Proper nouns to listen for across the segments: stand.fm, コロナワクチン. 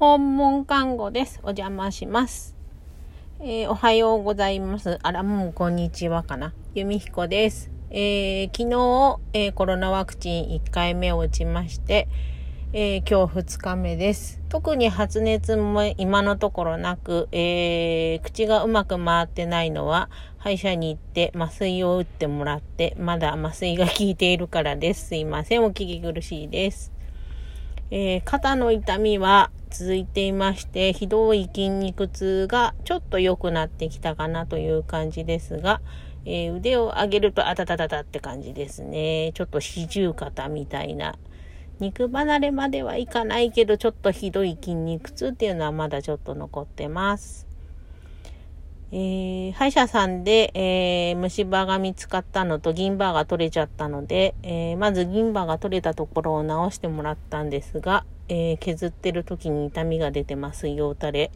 訪問看護です。お邪魔します。おはようございます。あら、もうこんにちはかな。由美彦です。昨日、コロナワクチン1回目を打ちまして、今日2日目です。特に発熱も今のところなく、口がうまく回ってないのは、歯医者に行って麻酔を打ってもらって、まだ麻酔が効いているからです。すいません。お聞き苦しいです。肩の痛みは続いていまして、ひどい筋肉痛がちょっと良くなってきたかなという感じですが、腕を上げるとあたたたたって感じですね。ちょっと四十肩みたいな。肉離れまではいかないけど、ちょっとひどい筋肉痛っていうのはまだちょっと残ってます。歯医者さんで、虫歯が見つかったのと銀歯が取れちゃったので、まず銀歯が取れたところを直してもらったんですが、削ってる時に痛みが出て麻酔を打たれ、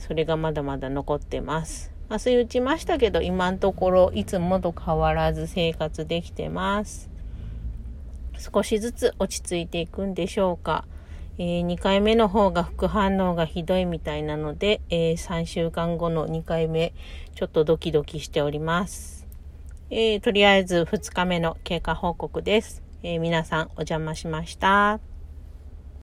それがまだまだ残ってます。麻酔打ちましたけど、今のところいつもと変わらず生活できてます。少しずつ落ち着いていくんでしょうか。2回目の方が副反応がひどいみたいなので、3週間後の2回目、ちょっとドキドキしております。とりあえず2日目の経過報告です。皆さんお邪魔しました。